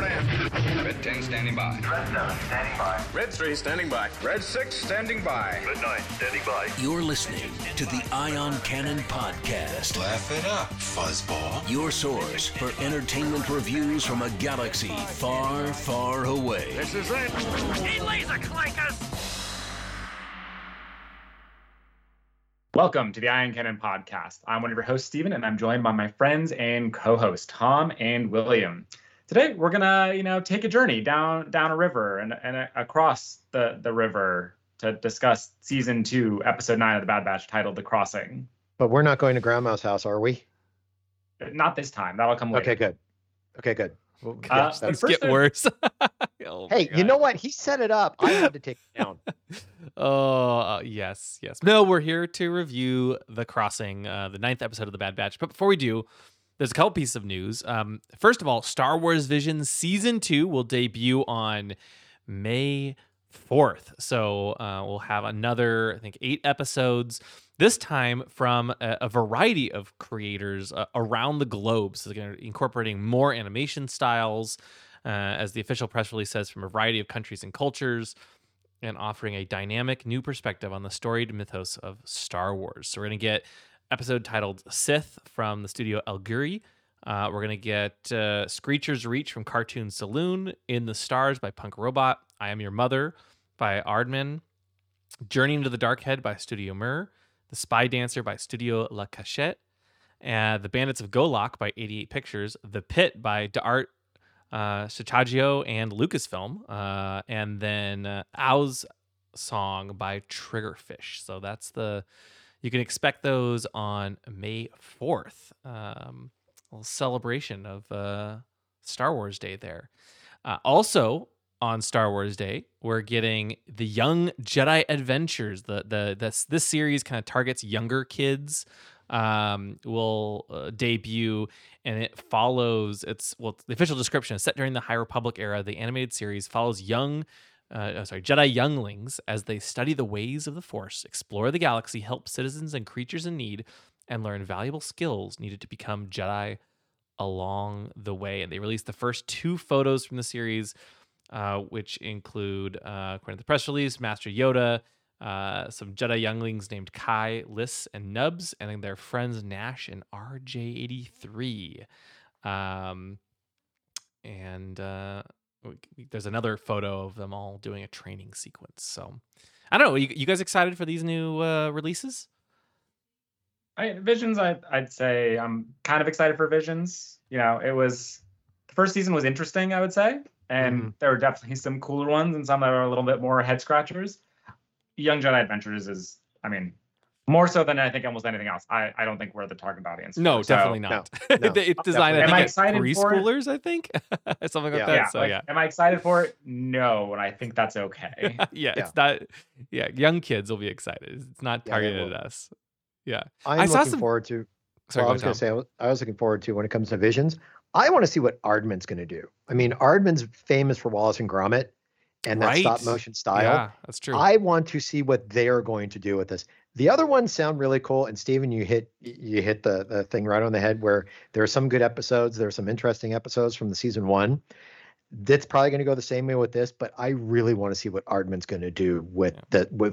report in. Red 10 standing by. Red 7 standing by. Red 3 standing by. Red 6 standing by. Red 9 standing by. You're listening to the Ion Cannon Podcast. Laugh it up, fuzzball. Your source for entertainment reviews from a galaxy far, far away. This is it. He laser clankers! Welcome to the Ion Cannon Podcast. I'm one of your hosts, Steven, and I'm joined by my friends and co-hosts, Tom and William. Today, we're going to, take a journey down a river and across the river to discuss Season 2, Episode 9 of The Bad Batch, titled The Crossing. But we're not going to Grandma's house, are we? Not this time. That'll come later. Okay, good. Well, yes, that's get worse. Hey, you know what? He set it up. I had to take it down. Yes. No, we're here to review The Crossing, the ninth episode of The Bad Batch. But before we do, there's a couple pieces of news. First of all, Star Wars Visions Season 2 will debut on May 4th. So we'll have another, 8 episodes, this time from a variety of creators around the globe. So they're incorporating more animation styles, as the official press release says, from a variety of countries and cultures, and offering a dynamic new perspective on the storied mythos of Star Wars. So we're going to get episode titled Sith from the studio El Guri. We're going to get Screecher's Reach from Cartoon Saloon, In the Stars by Punk Robot, I Am Your Mother by Aardman, Journey into the Darkhead by Studio Murr, The Spy Dancer by Studio La Cachette, The Bandits of Golok by 88 Pictures, The Pit by D'Art, Sachagio and Lucasfilm, and then Owl's Song by Triggerfish. So you can expect those on May 4th. A little celebration of Star Wars Day there. Also on Star Wars Day, we're getting the Young Jedi Adventures. This series kind of targets younger kids. Will debut, and it follows. The official description is set during the High Republic era. The animated series follows Jedi younglings as they study the ways of the Force, explore the galaxy, help citizens and creatures in need, and learn valuable skills needed to become Jedi along the way. And they released the first 2 photos from the series, which include, according to the press release, Master Yoda, some Jedi younglings named Kai, Liss, and Nubs, and then their friends Nash and RJ83. And there's another photo of them all doing a training sequence. So, I don't know. You guys excited for these new releases? Visions, I'd say I'm kind of excited for Visions. The first season was interesting, I would say, and there were definitely some cooler ones and some that are a little bit more head scratchers. Young Jedi Adventures is, more so than I think almost anything else. I don't think we're the target audience. No, definitely not. No. It's designed, preschoolers, I think. Something like that. Am I excited for it? No, and I think that's okay. It's not. Yeah, young kids will be excited. It's not targeted at us. Yeah, I was looking forward to when it comes to Visions. I want to see what Aardman's going to do. Aardman's famous for Wallace and Gromit. And that stop motion style. Yeah, that's true. I want to see what they are going to do with this. The other ones sound really cool. And Steven, you hit the thing right on the head where there are some good episodes. There are some interesting episodes from the season 1. That's probably going to go the same way with this, but I really want to see what Aardman's going to do with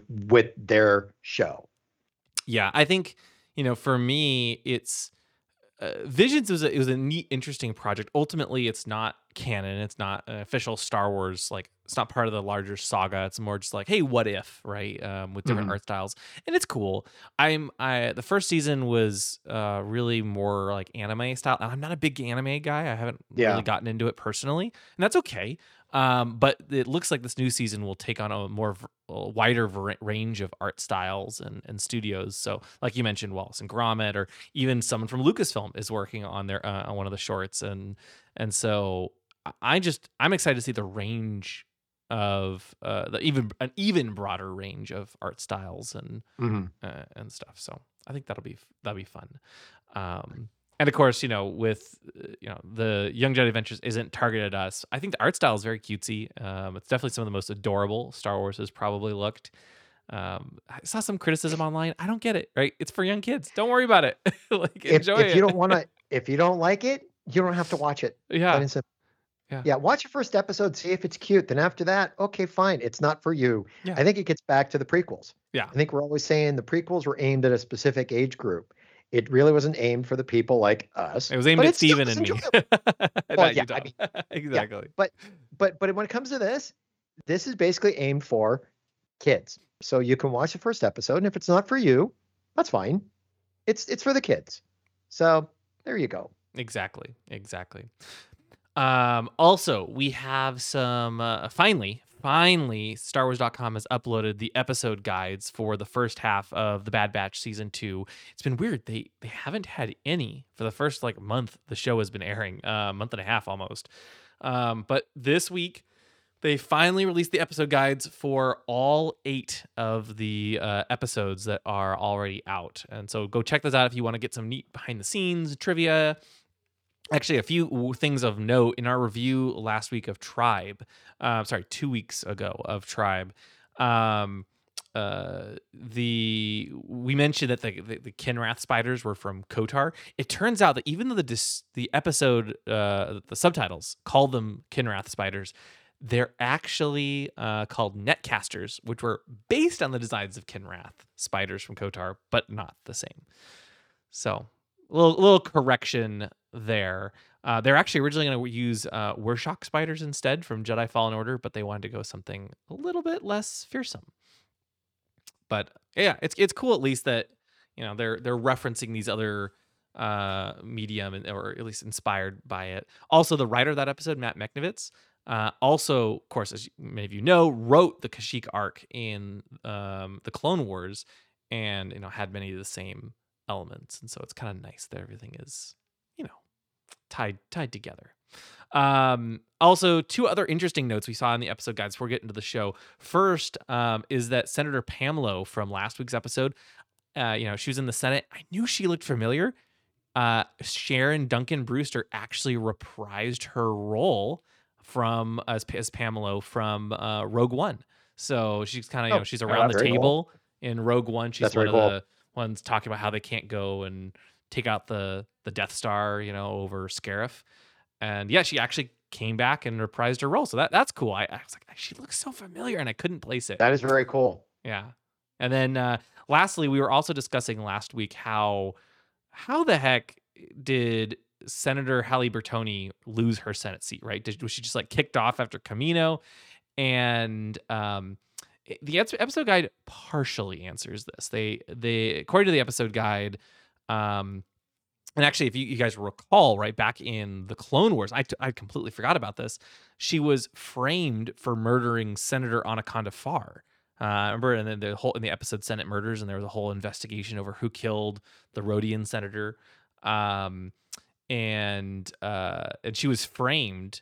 with their show. Yeah, I think, for me, it's Visions was a neat, interesting project. Ultimately, it's not canon. It's not an official Star Wars, it's not part of the larger saga. It's more just hey, what if, right? With different art styles, and it's cool. The first season was really more anime style, and I'm not a big anime guy. I haven't really gotten into it personally, and that's okay. But it looks like this new season will take on a wider range of art styles and studios. So, like you mentioned, Wallace and Gromit, or even someone from Lucasfilm is working on their on one of the shorts, and so I'm excited to see the range of an even broader range of art styles and stuff. So I think that'll be fun. And of course, the Young Jedi Adventures isn't targeted at us. I think the art style is very cutesy. It's definitely some of the most adorable Star Wars has probably looked. I saw some criticism online. I don't get it. Right? It's for young kids. Don't worry about it. Enjoy it. If you don't like it, you don't have to watch it. Yeah. Yeah, watch your first episode, see if it's cute. Then after that, okay, fine, it's not for you. Yeah. I think it gets back to the prequels. Yeah. I think we're always saying the prequels were aimed at a specific age group. It really wasn't aimed for the people like us. It was aimed at Steven and me. Well, yeah, I mean, exactly. Yeah. But when it comes to this, this is basically aimed for kids. So you can watch the first episode, and if it's not for you, that's fine. It's for the kids. So there you go. Exactly. Also, we have some, finally, StarWars.com has uploaded the episode guides for the first half of The Bad Batch Season 2. It's been weird. They haven't had any for the first month the show has been airing, month and a half almost. But this week, they finally released the episode guides for all 8 of the episodes that are already out. And so go check those out if you want to get some neat behind-the-scenes trivia. Actually, a few things of note in our review last week of Tribe, 2 weeks ago of Tribe, we mentioned that the Kinrath spiders were from Kotar. It turns out that even though the episode, the subtitles called them Kinrath spiders, they're actually called Netcasters, which were based on the designs of Kinrath spiders from Kotar, but not the same. So little correction there. They're actually originally going to use Wershok spiders instead from Jedi Fallen Order, but they wanted to go something a little bit less fearsome. But yeah, it's cool at least that they're referencing these other medium, or at least inspired by it. Also, the writer of that episode, Matt Meknevitz, also, of course, as many of you know, wrote the Kashyyyk arc in the Clone Wars, and had many of the same elements, and so it's kind of nice that everything is tied together. Also, 2 other interesting notes we saw in the episode guides before we get into the show. First, is that Senator Pamelo from last week's episode, she was in the Senate. I knew she looked familiar. Sharon Duncan Brewster actually reprised her role from as Pamelo from Rogue One. So she's kind of she's around the table in Rogue One. She's one of the ones talking about how they can't go and take out the Death Star, over Scarif. And yeah, she actually came back and reprised her role. So that's cool. I was like, she looks so familiar, and I couldn't place it. That is very cool. Yeah. And then lastly, we were also discussing last week how the heck did Senator Halle Bertoni lose her Senate seat, right? Was she just kicked off after Camino? And the episode guide partially answers this. They according to the episode guide, and actually, if you guys recall, right back in the Clone Wars, I completely forgot about this. She was framed for murdering Senator Anaconda Farr. Remember, and then in the episode Senate Murders, and there was a whole investigation over who killed the Rodian senator. And she was framed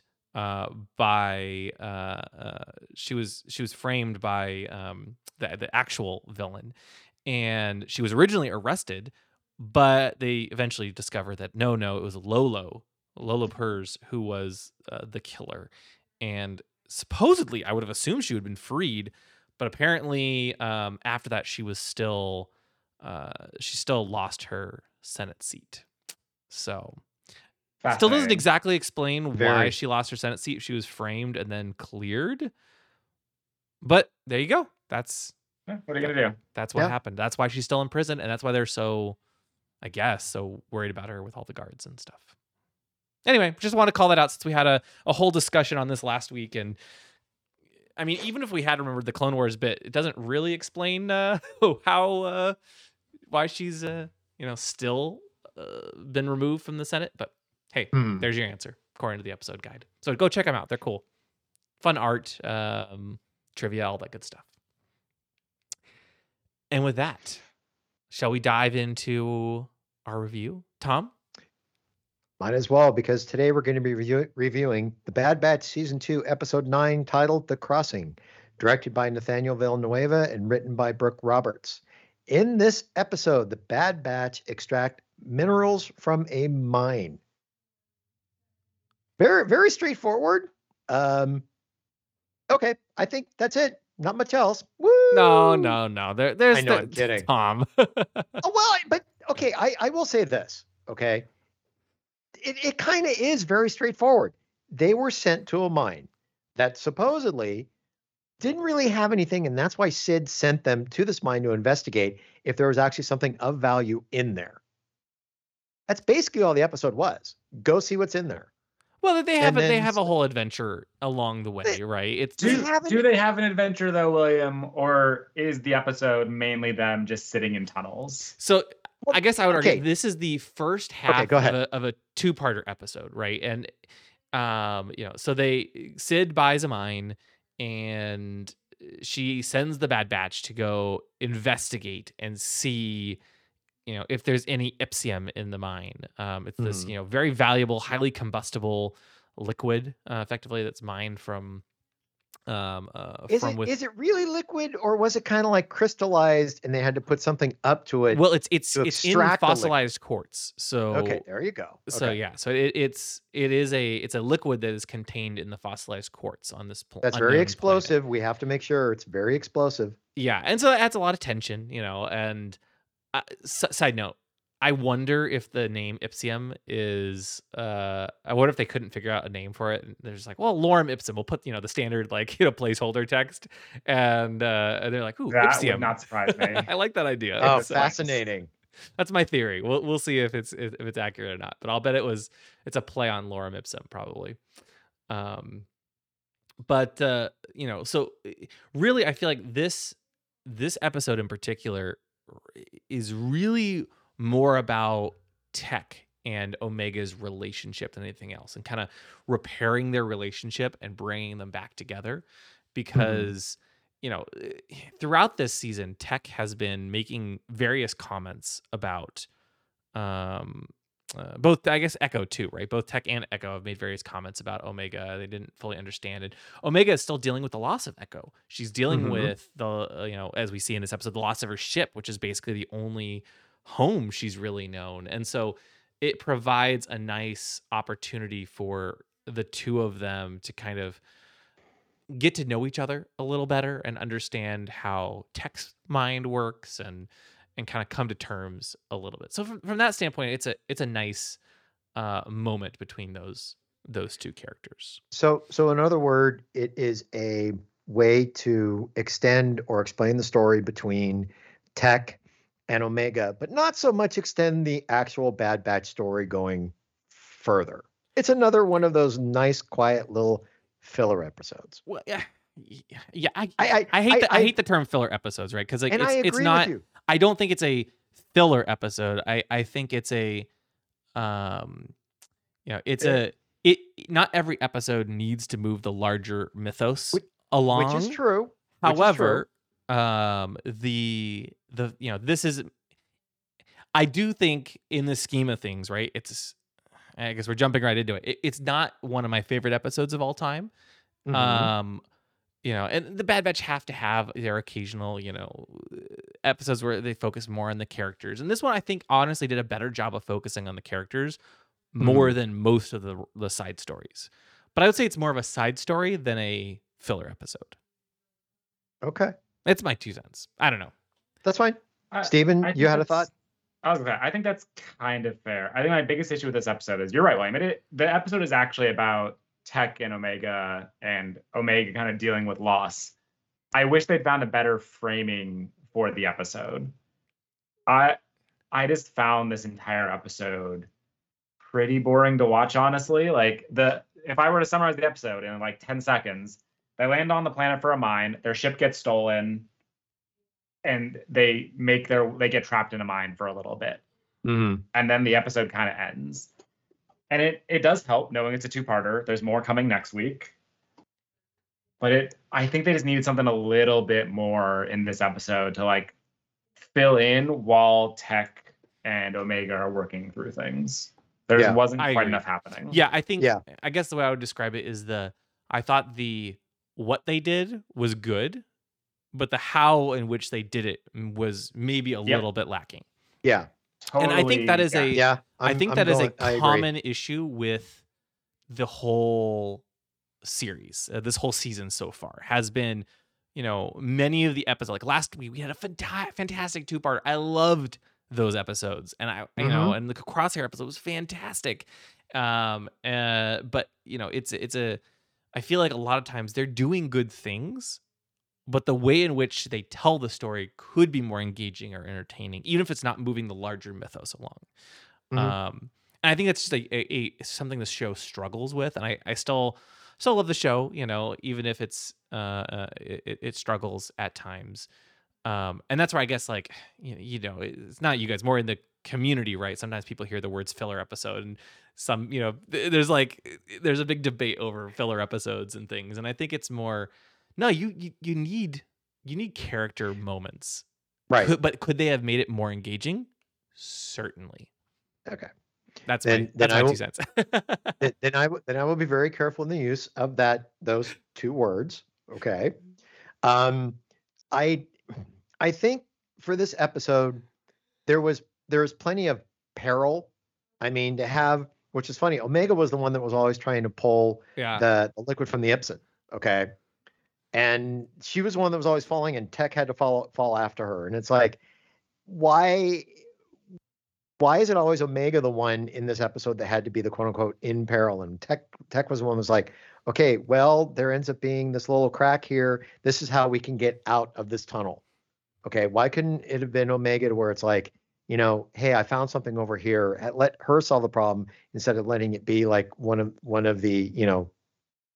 by the actual villain, and she was originally arrested. But they eventually discover that no, it was Lolo Purs, who was the killer. And supposedly, I would have assumed she would have been freed, but apparently, after that, she was still, she lost her Senate seat. So, still doesn't exactly explain why she lost her Senate seat. She was framed and then cleared. But there you go. That's what are you gonna do? That's what happened. That's why she's still in prison, and that's why they're so worried about her with all the guards and stuff. Anyway, just want to call that out since we had a whole discussion on this last week. And I mean, even if we had remembered the Clone Wars bit, it doesn't really explain why she's, still been removed from the Senate. But hey, there's your answer according to the episode guide. So go check them out. They're cool. Fun art, trivia, all that good stuff. And with that, shall we dive into our review, Tom? Might as well, because today we're going to be reviewing The Bad Batch Season 2, Episode 9, titled The Crossing, directed by Nathaniel Villanueva and written by Brooke Roberts. In this episode, the Bad Batch extract minerals from a mine. Very, very straightforward. Okay, I think that's it. Not much else. Woo! No. There's. I know. I'm kidding, Tom. I will say this. Okay, it kind of is very straightforward. they were sent to a mine that supposedly didn't really have anything, and that's why Sid sent them to this mine to investigate if there was actually something of value in there. That's basically all the episode was. Go see what's in there. Well, they have a whole adventure along the way, right? Do they have an adventure though, William, or is the episode mainly them just sitting in tunnels? So I guess I would argue this is the first half of a two-parter episode, right? And so Sid buys a mine, and she sends the Bad Batch to go investigate and see, if there's any Ipsium in the mine. It's this, very valuable, highly combustible liquid, effectively that's mined from. Is it really liquid, or was it kind of like crystallized and they had to put something up to it? Well, it's in fossilized quartz. So okay, there you go. Okay. So yeah, so it's a liquid that is contained in the fossilized quartz on this planet. That's very explosive. Planet. We have to make sure it's very explosive. Yeah, and so that adds a lot of tension, And side note, I wonder if the name Ipsium is, I wonder if they couldn't figure out a name for it. And they're just like, well, Lorem Ipsum, we'll put, the standard, placeholder text. And they're like, ooh, that Ipsium. Would not surprise me. I like that idea. Oh, fascinating. That's my theory. We'll see if it's accurate or not, but I'll bet it's a play on Lorem Ipsum probably. So really, I feel like this episode in particular is really more about Tech and Omega's relationship than anything else, and kind of repairing their relationship and bringing them back together, because throughout this season, Tech has been making various comments about both, I guess, Echo too, right? Both Tech and Echo have made various comments about Omega. They didn't fully understand it. Omega is still dealing with the loss of Echo. She's dealing with the as we see in this episode, the loss of her ship, which is basically the only home she's really known. And so it provides a nice opportunity for the two of them to kind of get to know each other a little better and understand how Tech's mind works and kind of come to terms a little bit. So from that standpoint, it's a nice moment between those two characters. So in other words, it is a way to extend or explain the story between Tech and Omega, but not so much extend the actual Bad Batch story going further. It's another one of those nice, quiet little filler episodes. Well, yeah. I hate the term filler episodes, right? Because it's not. With you. I don't think it's a filler episode. I think it's a, not every episode needs to move the larger mythos along. Which is true. However, this is, I do think in the scheme of things, right? It's, I guess we're jumping right into it. It's not one of my favorite episodes of all time. Mm-hmm. And the Bad Batch have to have their occasional, episodes where they focus more on the characters. And this one, I think, honestly did a better job of focusing on the characters more than most of the side stories. But I would say it's more of a side story than a filler episode. Okay. It's my 2 cents. I don't know. That's fine. Steven, you had a thought? Okay. I think that's kind of fair. I think my biggest issue with this episode is, you're right, William. The episode is actually about Tech and Omega kind of dealing with loss. I wish they'd found a better framing for the episode. I just found this entire episode pretty boring to watch, honestly. If I were to summarize the episode in 10 seconds, they land on the planet for a mine, their ship gets stolen, and they get trapped in a mine for a little bit. Mm-hmm. And then the episode kind of ends. And it does help knowing it's a two-parter. There's more coming next week. But I think they just needed something a little bit more in this episode to fill in while Tech and Omega are working through things. There just wasn't quite enough happening. Yeah, I think, I guess the way I would describe it is I thought what they did was good, but the how in which they did it was maybe a little bit lacking. Yeah. Totally. And I think that is a common issue with the whole series. This whole season so far has been, many of the episodes, last week we had a fantastic two-parter. I loved those episodes. And the Crosshair episode was fantastic. But you know, it's I feel like a lot of times they're doing good things, but the way in which they tell the story could be more engaging or entertaining, even if it's not moving the larger mythos along. Mm-hmm. And I think that's just a something the show struggles with. And I still love the show, you know, even if it's it struggles at times. And that's where I guess, like, you know, it's not you guys, more in the community, right? Sometimes people hear the words filler episode, and some, you know, there's a big debate over filler episodes and things. And I think it's more, no, you need character moments, right? But could they have made it more engaging? Certainly. Okay. That's my 2 cents. Then I will be very careful in the use of those two words. Okay. I think for this episode, there was plenty of peril. I mean, to have, which is funny, Omega was the one that was always trying to pull the liquid from the Ipsium. Okay. And she was the one that was always falling, and Tech had to fall after her. And it's like, why is it always Omega, the one in this episode that had to be the quote unquote in peril? And Tech was the one that was like, okay, well, there ends up being this little crack here. This is how we can get out of this tunnel. Okay, why couldn't it have been Omega, to where it's like, you know, hey, I found something over here. Let her solve the problem instead of letting it be like one of the, you know,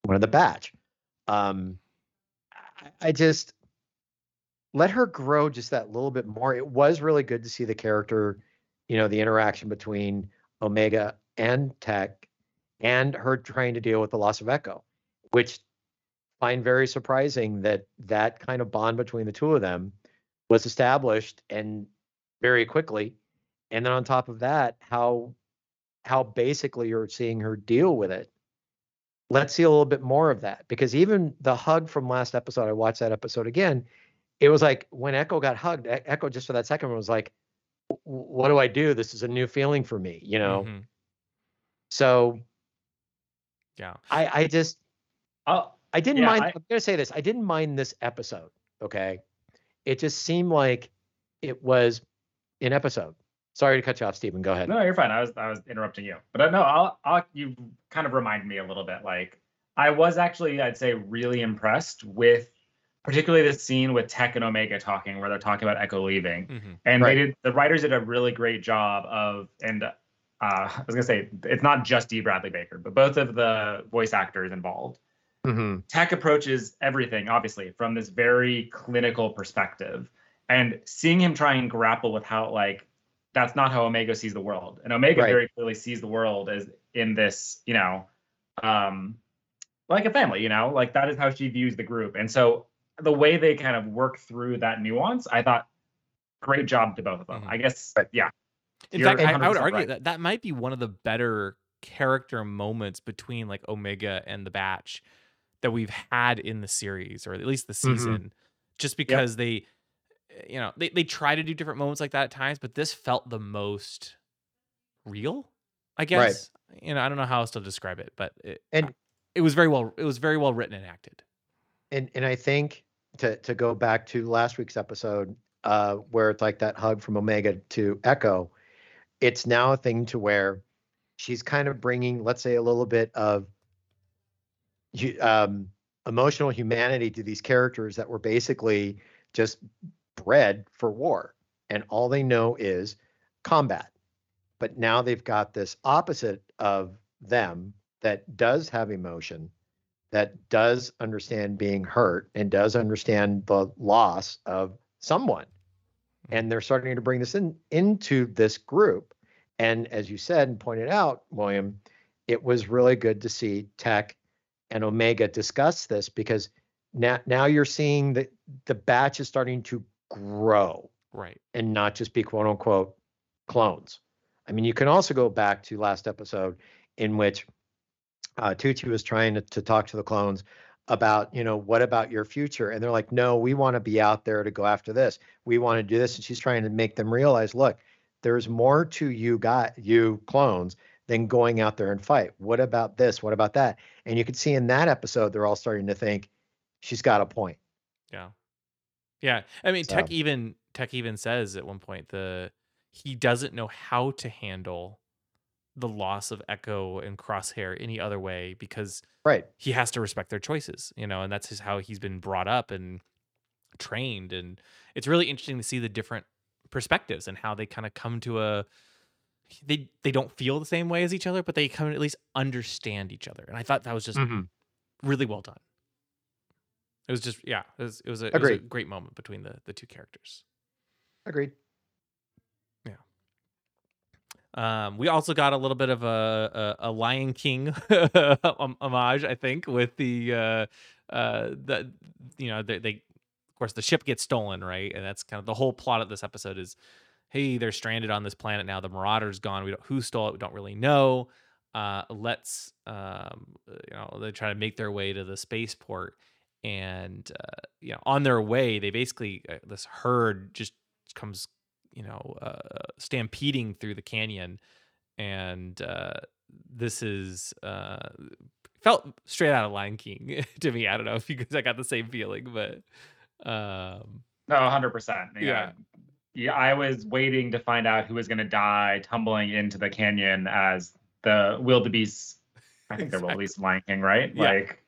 one of the batch. I just let her grow just that little bit more. It was really good to see the character, you know, the interaction between Omega and Tech, and her trying to deal with the loss of Echo, which I find very surprising that kind of bond between the two of them was established, and very quickly. And then on top of that, how basically you're seeing her deal with it. Let's see a little bit more of that, because even the hug from last episode, I watched that episode again. It was like, when Echo got hugged, Echo just for that second was like, what do I do? This is a new feeling for me, you know? Mm-hmm. So yeah, I didn't mind. I'm going to say this. I didn't mind this episode. Okay. It just seemed like it was an episode. Sorry to cut you off, Stephen. Go ahead. No, you're fine. I was interrupting you, but no, you kind of remind me a little bit. Like, I was actually, I'd say, really impressed with particularly this scene with Tech and Omega talking, where they're talking about Echo leaving, mm-hmm. and right. The writers did a really great job of, and I was gonna say, it's not just D. Bradley Baker, but both of the voice actors involved. Mm-hmm. Tech approaches everything, obviously, from this very clinical perspective, and seeing him try and grapple with how, like, that's not how Omega sees the world, and Omega right. very clearly sees the world as in this, you know, like a family, you know, like that is how she views the group. And so the way they kind of work through that nuance, I thought, great job to both of them. Mm-hmm. I guess, yeah. In fact, I would argue right. that might be one of the better character moments between, like, Omega and the Batch that we've had in the series, or at least the season, mm-hmm. just because yep. they, you know, they try to do different moments like that at times, but this felt the most real, I guess. Right. You know, I don't know how else to describe it, but it was very well written and acted. And I think to go back to last week's episode, where it's like that hug from Omega to Echo, it's now a thing to where she's kind of bringing, let's say, a little bit of emotional humanity to these characters that were basically just bred for war, and all they know is combat. But now they've got this opposite of them that does have emotion, that does understand being hurt, and does understand the loss of someone. And they're starting to bring this into this group. And as you said and pointed out, William, it was really good to see Tech and Omega discuss this, because now you're seeing that the Batch is starting to grow, right? And not just be quote unquote clones. I mean, you can also go back to last episode in which Tucci was trying to talk to the clones about, you know, what about your future? And they're like, no, we want to be out there to go after this. We want to do this. And she's trying to make them realize, look, there's more to you clones than going out there and fight. What about this? What about that? And you could see in that episode, they're all starting to think she's got a point. Yeah. Yeah. I mean, so. Tech even says at one point he doesn't know how to handle the loss of Echo and Crosshair any other way, because he has to respect their choices, you know, and that's just how he's been brought up and trained. And it's really interesting to see the different perspectives and how they kind of come to a, they don't feel the same way as each other, but they come to at least understand each other. And I thought that was just really well done. It was just, it was a great moment between the two characters. Agreed. We also got a little bit of a Lion King homage, I think, with the you know, they of course the ship gets stolen, right? And that's kind of the whole plot of this episode is, hey, they're stranded on this planet now. The Marauder's gone. We don't who stole it. We don't really know. Let's you know, they try to make their way to the spaceport, and you know, on their way they basically this herd just comes, you know, stampeding through the canyon, and this is felt straight out of Lion King to me. I don't know if you guys, I got the same feeling, but no, 100%. Yeah, I was waiting to find out who was going to die tumbling into the canyon as the wildebeest. I think they're wildebeest Lion King, right? Yeah. Like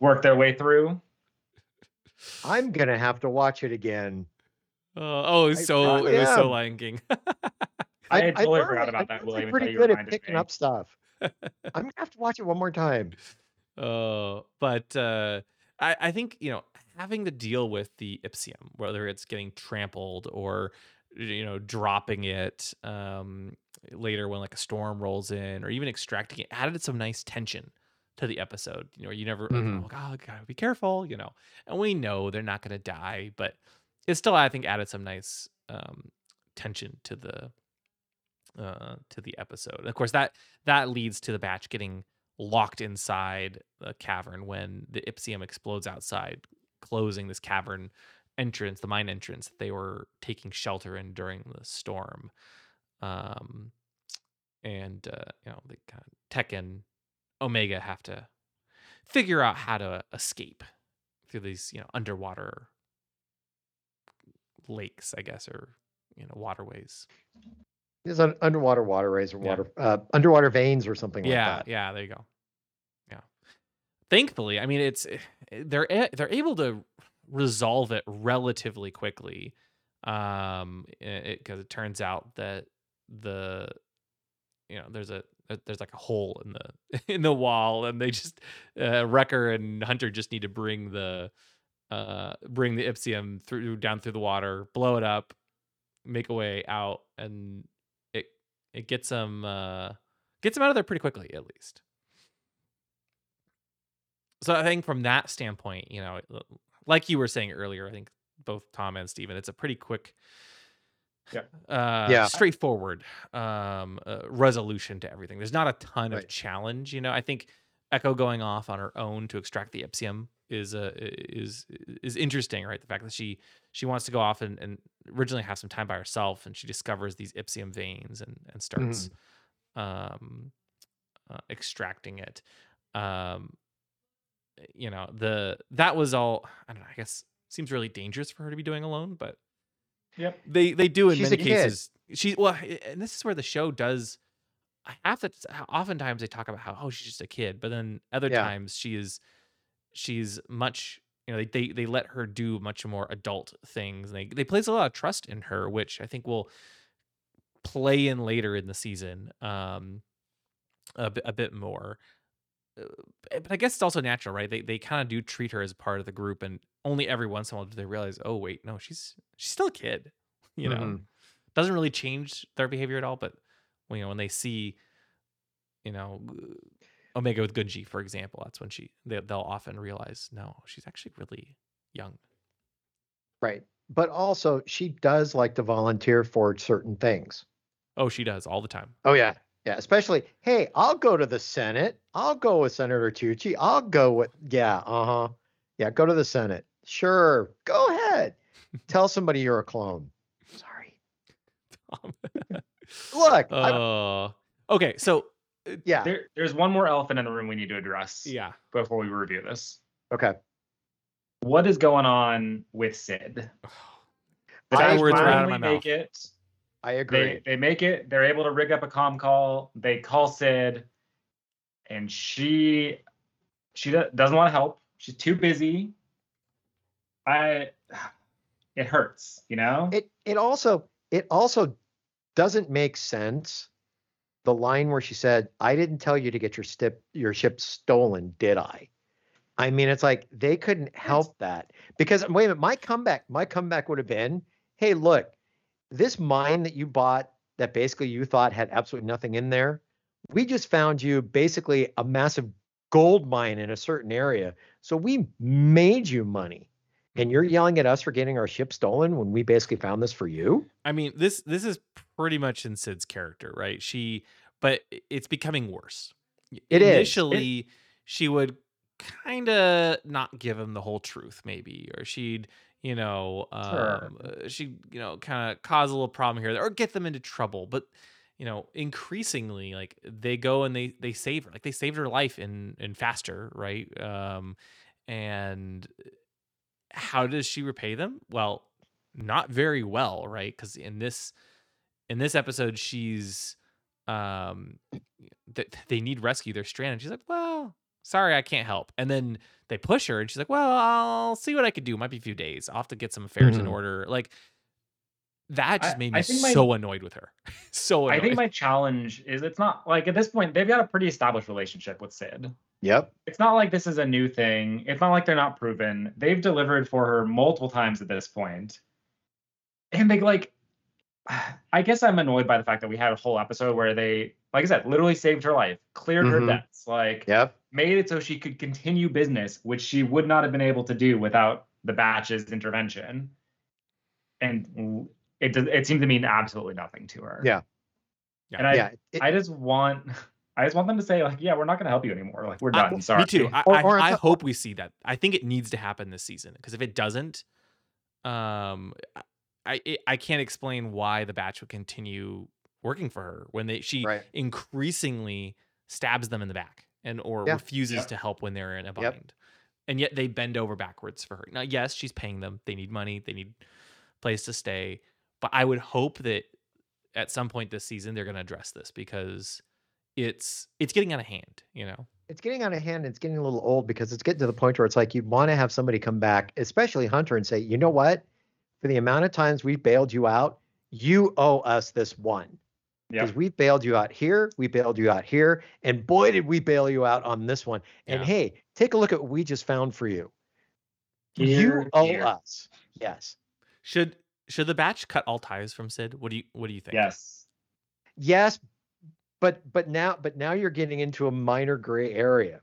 work their way through. I'm gonna have to watch it again. It was so Lion King. I totally forgot about that, William. I'm pretty good at picking up stuff. I'm gonna have to watch it one more time. I think, you know, having to deal with the Ipsium, whether it's getting trampled or, you know, dropping it later when like a storm rolls in, or even extracting it, added some nice tension to the episode. You know, you never, oh God, gotta be careful, you know. And we know they're not gonna die, but it still, I think, added some nice tension to the episode. And of course, that leads to the Batch getting locked inside the cavern when the Ipsium explodes outside, closing this cavern entrance, the mine entrance that they were taking shelter in during the storm. You know, they kind of, Tech and Omega have to figure out how to escape through these, you know, underwater lakes, I guess, or, you know, waterways. These underwater waterways or underwater veins or something like that. Yeah, there you go. Yeah. Thankfully, I mean, it's they're able to resolve it relatively quickly, because it turns out that there's like a hole in the wall, and they just Wrecker and Hunter just need to bring the Ipsium down through the water, blow it up, make a way out, and it gets them out of there pretty quickly, at least. So I think from that standpoint, you know, like you were saying earlier, I think both Tom and Steven, it's a pretty quick, straightforward resolution to everything. There's not a ton of challenge, you know. I think Echo going off on her own to extract the Ipsium is interesting, right? The fact that she wants to go off and originally have some time by herself, and she discovers these Ipsium veins and starts extracting it. You know, that was all, I don't know, I guess seems really dangerous for her to be doing alone, but they do in She's many cases. She, well, and this is where the show does half the oftentimes they talk about how, oh, she's just a kid, but then other times she's much, you know, they let her do much more adult things, and they place a lot of trust in her, which I think will play in later in the season a bit more. But I guess it's also natural, right? They kind of do treat her as part of the group, and only every once in a while do they realize, oh wait, no, she's still a kid, you know. Doesn't really change their behavior at all, but you know, when they see, you know, Omega with Gunji, for example, that's when they'll often realize, no, she's actually really young. Right. But also, she does like to volunteer for certain things. Oh, she does all the time. Oh, yeah. Yeah. Especially, hey, I'll go to the Senate. I'll go with Senator Tucci. I'll go with, yeah, go to the Senate. Sure. Go ahead. Tell somebody you're a clone. Sorry. Tom. Look. Okay. So. Yeah, there's one more elephant in the room we need to address. Yeah, before we review this. Okay, what is going on with Sid? The Batch finally make it I agree. They make it. They're able to rig up a comm call. They call Sid, and she doesn't want to help. She's too busy. It hurts, you know? It also doesn't make sense. The line where she said, "I didn't tell you to get your ship stolen, did I?" I mean, it's like they couldn't help that. Because wait a minute, my comeback would have been, "Hey, look, this mine that you bought that basically you thought had absolutely nothing in there, we just found you basically a massive gold mine in a certain area. So we made you money. And you're yelling at us for getting our ship stolen when we basically found this for you?" I mean, this is pretty much in Sid's character, right? But it's becoming worse. Initially, she would kind of not give him the whole truth, maybe, or she'd, you know, she'd, you know, kind of cause a little problem here or there, or get them into trouble. But, you know, increasingly, like, they go and they save her, like they saved her life in Faster, right? And how does she repay them? Well, not very well, right? Because in this episode, she's they need rescue, they're stranded. She's like, "Well, sorry, I can't help." And then they push her, and she's like, "Well, I'll see what I could do. Might be a few days. I'll have to get some affairs in order." Like, that just made me so annoyed with her. So annoyed. I think my challenge is, it's not like, at this point, they've got a pretty established relationship with Sid. Yep. It's not like this is a new thing. It's not like they're not proven. They've delivered for her multiple times at this point. And they, like, I guess I'm annoyed by the fact that we had a whole episode where they, like I said, literally saved her life, cleared her debts, like, yep, made it so she could continue business, which she would not have been able to do without the Batch's intervention. And it seemed to mean absolutely nothing to her. Yeah. And I just want them to say, like, "Yeah, we're not going to help you anymore. Like, we're done. Sorry." Me too. I hope we see that. I think it needs to happen this season, because if it doesn't, I can't explain why the Batch would continue working for her when she increasingly stabs them in the back and refuses to help when they're in a bind. Yep. And yet they bend over backwards for her. Now, yes, she's paying them. They need money. They need a place to stay. But I would hope that at some point this season they're going to address this, because it's getting out of hand, you know? It's getting out of hand. It's getting a little old, because it's getting to the point where it's like you want to have somebody come back, especially Hunter, and say, "You know what? For the amount of times we've bailed you out, you owe us this one. Because we bailed you out here, we bailed you out here, and boy, did we bail you out on this one. And hey, take a look at what we just found for you. You owe us." Yes. Should the Batch cut all ties from Sid? What do you think? Yes, but now you're getting into a minor gray area,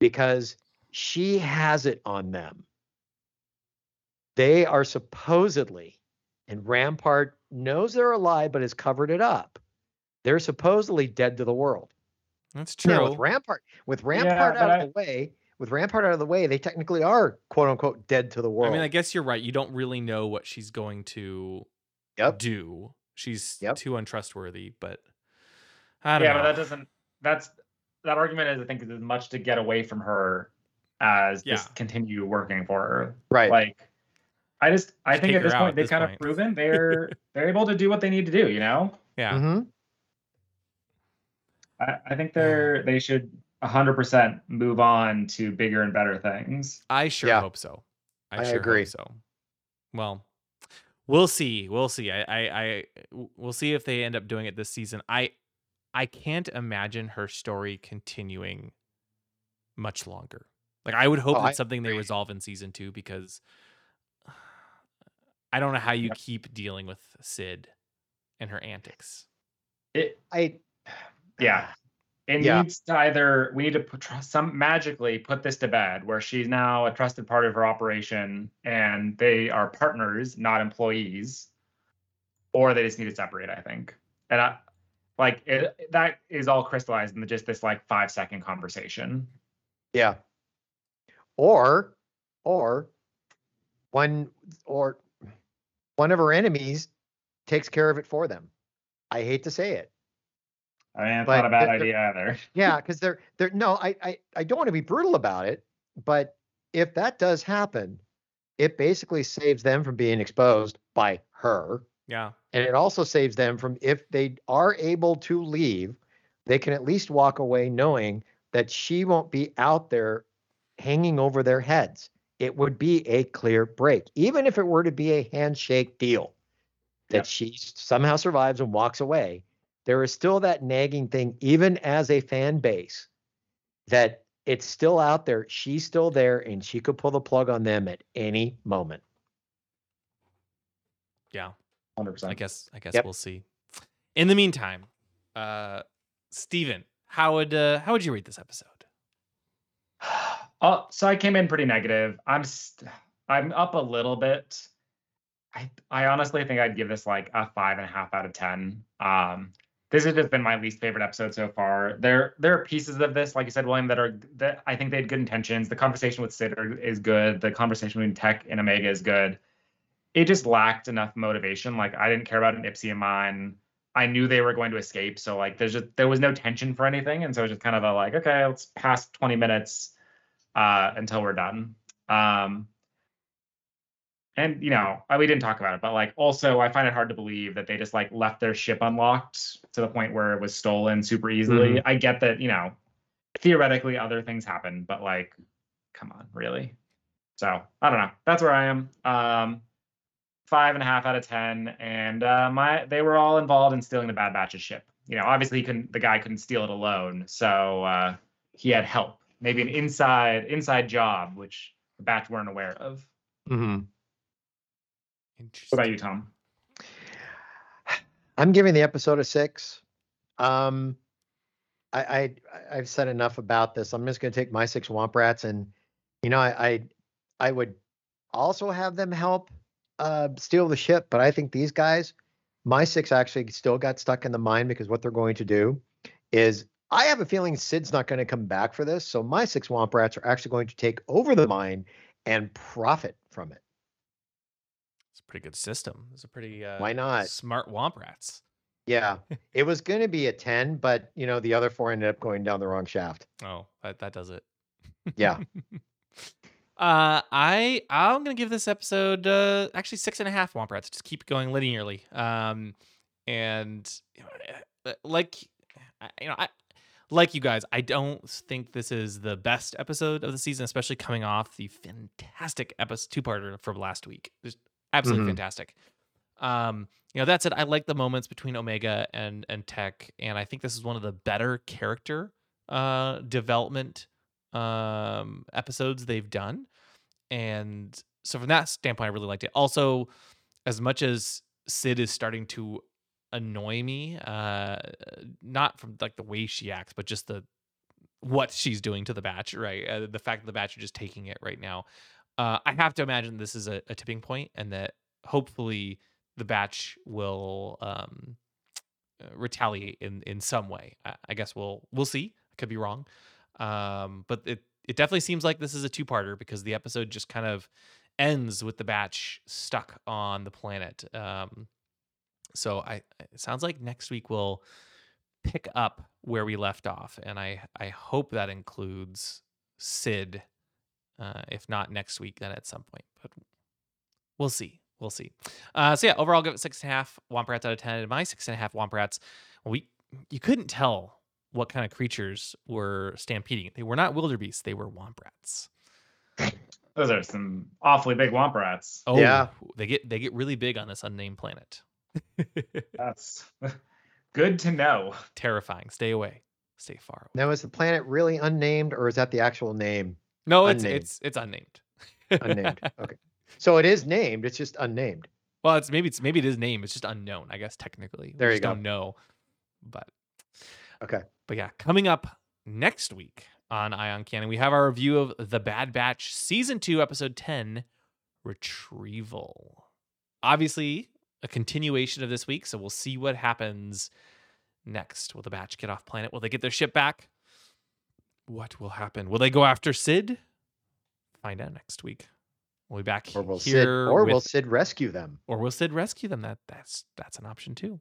because she has it on them. They are supposedly, and Rampart knows they're alive but has covered it up, they're supposedly dead to the world. That's true. Now, with Rampart out of the way, they technically are quote unquote dead to the world. I mean, I guess you're right. You don't really know what she's going to do. She's too untrustworthy, but I don't know. Yeah, but that argument is, I think, is as much to get away from her as just continue working for her. Right. Like, I think at this point they've kind of proven they're able to do what they need to do, you know? Yeah. Mm-hmm. I think they should 100% move on to bigger and better things. I sure hope so. I agree. Hope so. Well, we'll see. We'll see. We'll see if they end up doing it this season. I can't imagine her story continuing much longer. Like, I would hope that's something they resolve in season 2, because I don't know how you keep dealing with Sid and her antics. Needs to either, we need to magically put this to bed, where she's now a trusted part of her operation and they are partners, not employees, or they just need to separate, I think. And that is all crystallized in just this, like, 5-second conversation. Yeah. Or one of her enemies takes care of it for them. I hate to say it. I mean, it's not a bad idea either. Yeah, because I don't want to be brutal about it, but if that does happen, it basically saves them from being exposed by her. Yeah. And it also saves them from, if they are able to leave, they can at least walk away knowing that she won't be out there hanging over their heads. It would be a clear break, even if it were to be a handshake deal that she somehow survives and walks away. There is still that nagging thing, even as a fan base, that it's still out there. She's still there, and she could pull the plug on them at any moment. Yeah. 100%. I guess we'll see. In the meantime, Steven, how would you rate this episode? So I came in pretty negative. I'm up a little bit. I honestly think I'd give this like a 5.5 out of 10. This has just been my least favorite episode so far. There are pieces of this, like you said, William, that I think they had good intentions. The conversation with Sid is good. The conversation between Tech and Omega is good. It just lacked enough motivation. Like, I didn't care about an Ipsium mine. I knew they were going to escape. So like, there was no tension for anything. And so it was just kind of a like, okay, let's pass 20 minutes until we're done. And, you know, we didn't talk about it, but like, also I find it hard to believe that they just like left their ship unlocked to the point where it was stolen super easily. Mm-hmm. I get that, you know, theoretically other things happen, but like, come on, really? So I don't know. That's where I am. 5.5 out of 10, and they were all involved in stealing the Bad Batch's ship. You know, obviously the guy couldn't steal it alone, so he had help. Maybe an inside job, which the Batch weren't aware of. Mm-hmm. Interesting. What about you, Tom? I'm giving the episode a 6. I've said enough about this. I'm just going to take my 6 Womp Rats, and you know, I would also have them help steal the ship, but I think these guys, my 6 actually still got stuck in the mine, because what they're going to do is, I have a feeling Sid's not going to come back for this, so my 6 Womp Rats are actually going to take over the mine and profit from it. It's a pretty good system. It's a pretty why not smart Womp Rats. Yeah. It was going to be a 10, but you know, the other 4 ended up going down the wrong shaft. Oh, that does it. Yeah. I'm gonna give this episode actually 6.5 Womp Rats. Just keep going linearly. And you know, like you guys, I don't think this is the best episode of the season, especially coming off the fantastic two-parter from last week. Just absolutely fantastic. You know, that said, I like the moments between Omega and Tech, and I think this is one of the better character development episodes they've done, and so from that standpoint I really liked it. Also, as much as Sid is starting to annoy me, not from like the way she acts, but just what she's doing to the Batch, right? The fact that the Batch are just taking it right now, I have to imagine this is a tipping point, and that hopefully the Batch will retaliate in some way. I guess we'll see. I could be wrong. But it definitely seems like this is a two-parter, because the episode just kind of ends with the Batch stuck on the planet. So it sounds like next week we'll pick up where we left off, and I hope that includes Sid. If not next week, then at some point. But we'll see. We'll see. So yeah, overall, I'll give it 6.5 Womp Rats out of 10. And my 6.5 Womp Rats, you couldn't tell what kind of creatures were stampeding. They were not wildebeests. They were Womp Rats. Those are some awfully big Womp Rats. Oh yeah, they get really big on this unnamed planet. That's good to know. Terrifying. Stay away. Stay far away. Now, is the planet really unnamed, or is that the actual name? No, it's unnamed. Unnamed. Okay. So it is named. It's just unnamed. Well, maybe it is named. It's just unknown, I guess, technically. There we just go. Don't know. But okay. But yeah, coming up next week on Ion Cannon, we have our review of The Bad Batch Season 2, Episode 10, Retrieval. Obviously, a continuation of this week, so we'll see what happens next. Will the Batch get off planet? Will they get their ship back? What will happen? Will they go after Sid? Find out next week. We'll be back here. Will Sid rescue them? Or will Sid rescue them? That's an option, too.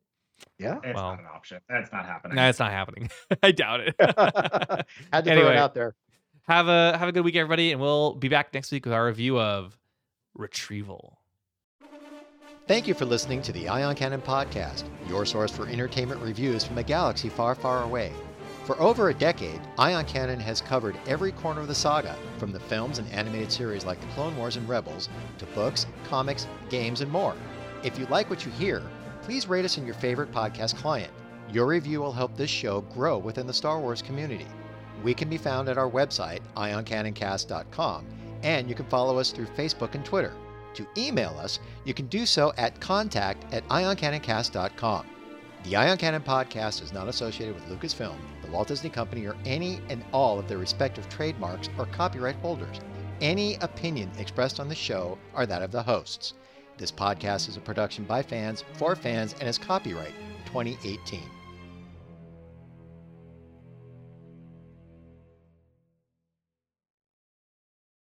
Yeah, it's not an option. That's not happening. No, it's not happening. I doubt it. Had to throw it out there. Have a good week, everybody, and we'll be back next week with our review of Retrieval. Thank you for listening to the Ion Cannon Podcast, your source for entertainment reviews from a galaxy far, far away. For over a decade, Ion Cannon has covered every corner of the saga, from the films and animated series like The Clone Wars and Rebels, to books, comics, games, and more. If you like what you hear, please rate us in your favorite podcast client. Your review will help this show grow within the Star Wars community. We can be found at our website, ioncannoncast.com, and you can follow us through Facebook and Twitter. To email us, you can do so at contact@ioncannoncast.com. The Ion Cannon Podcast is not associated with Lucasfilm, the Walt Disney Company, or any and all of their respective trademarks or copyright holders. Any opinion expressed on the show are that of the hosts. This podcast is a production by fans, for fans, and is copyright 2018.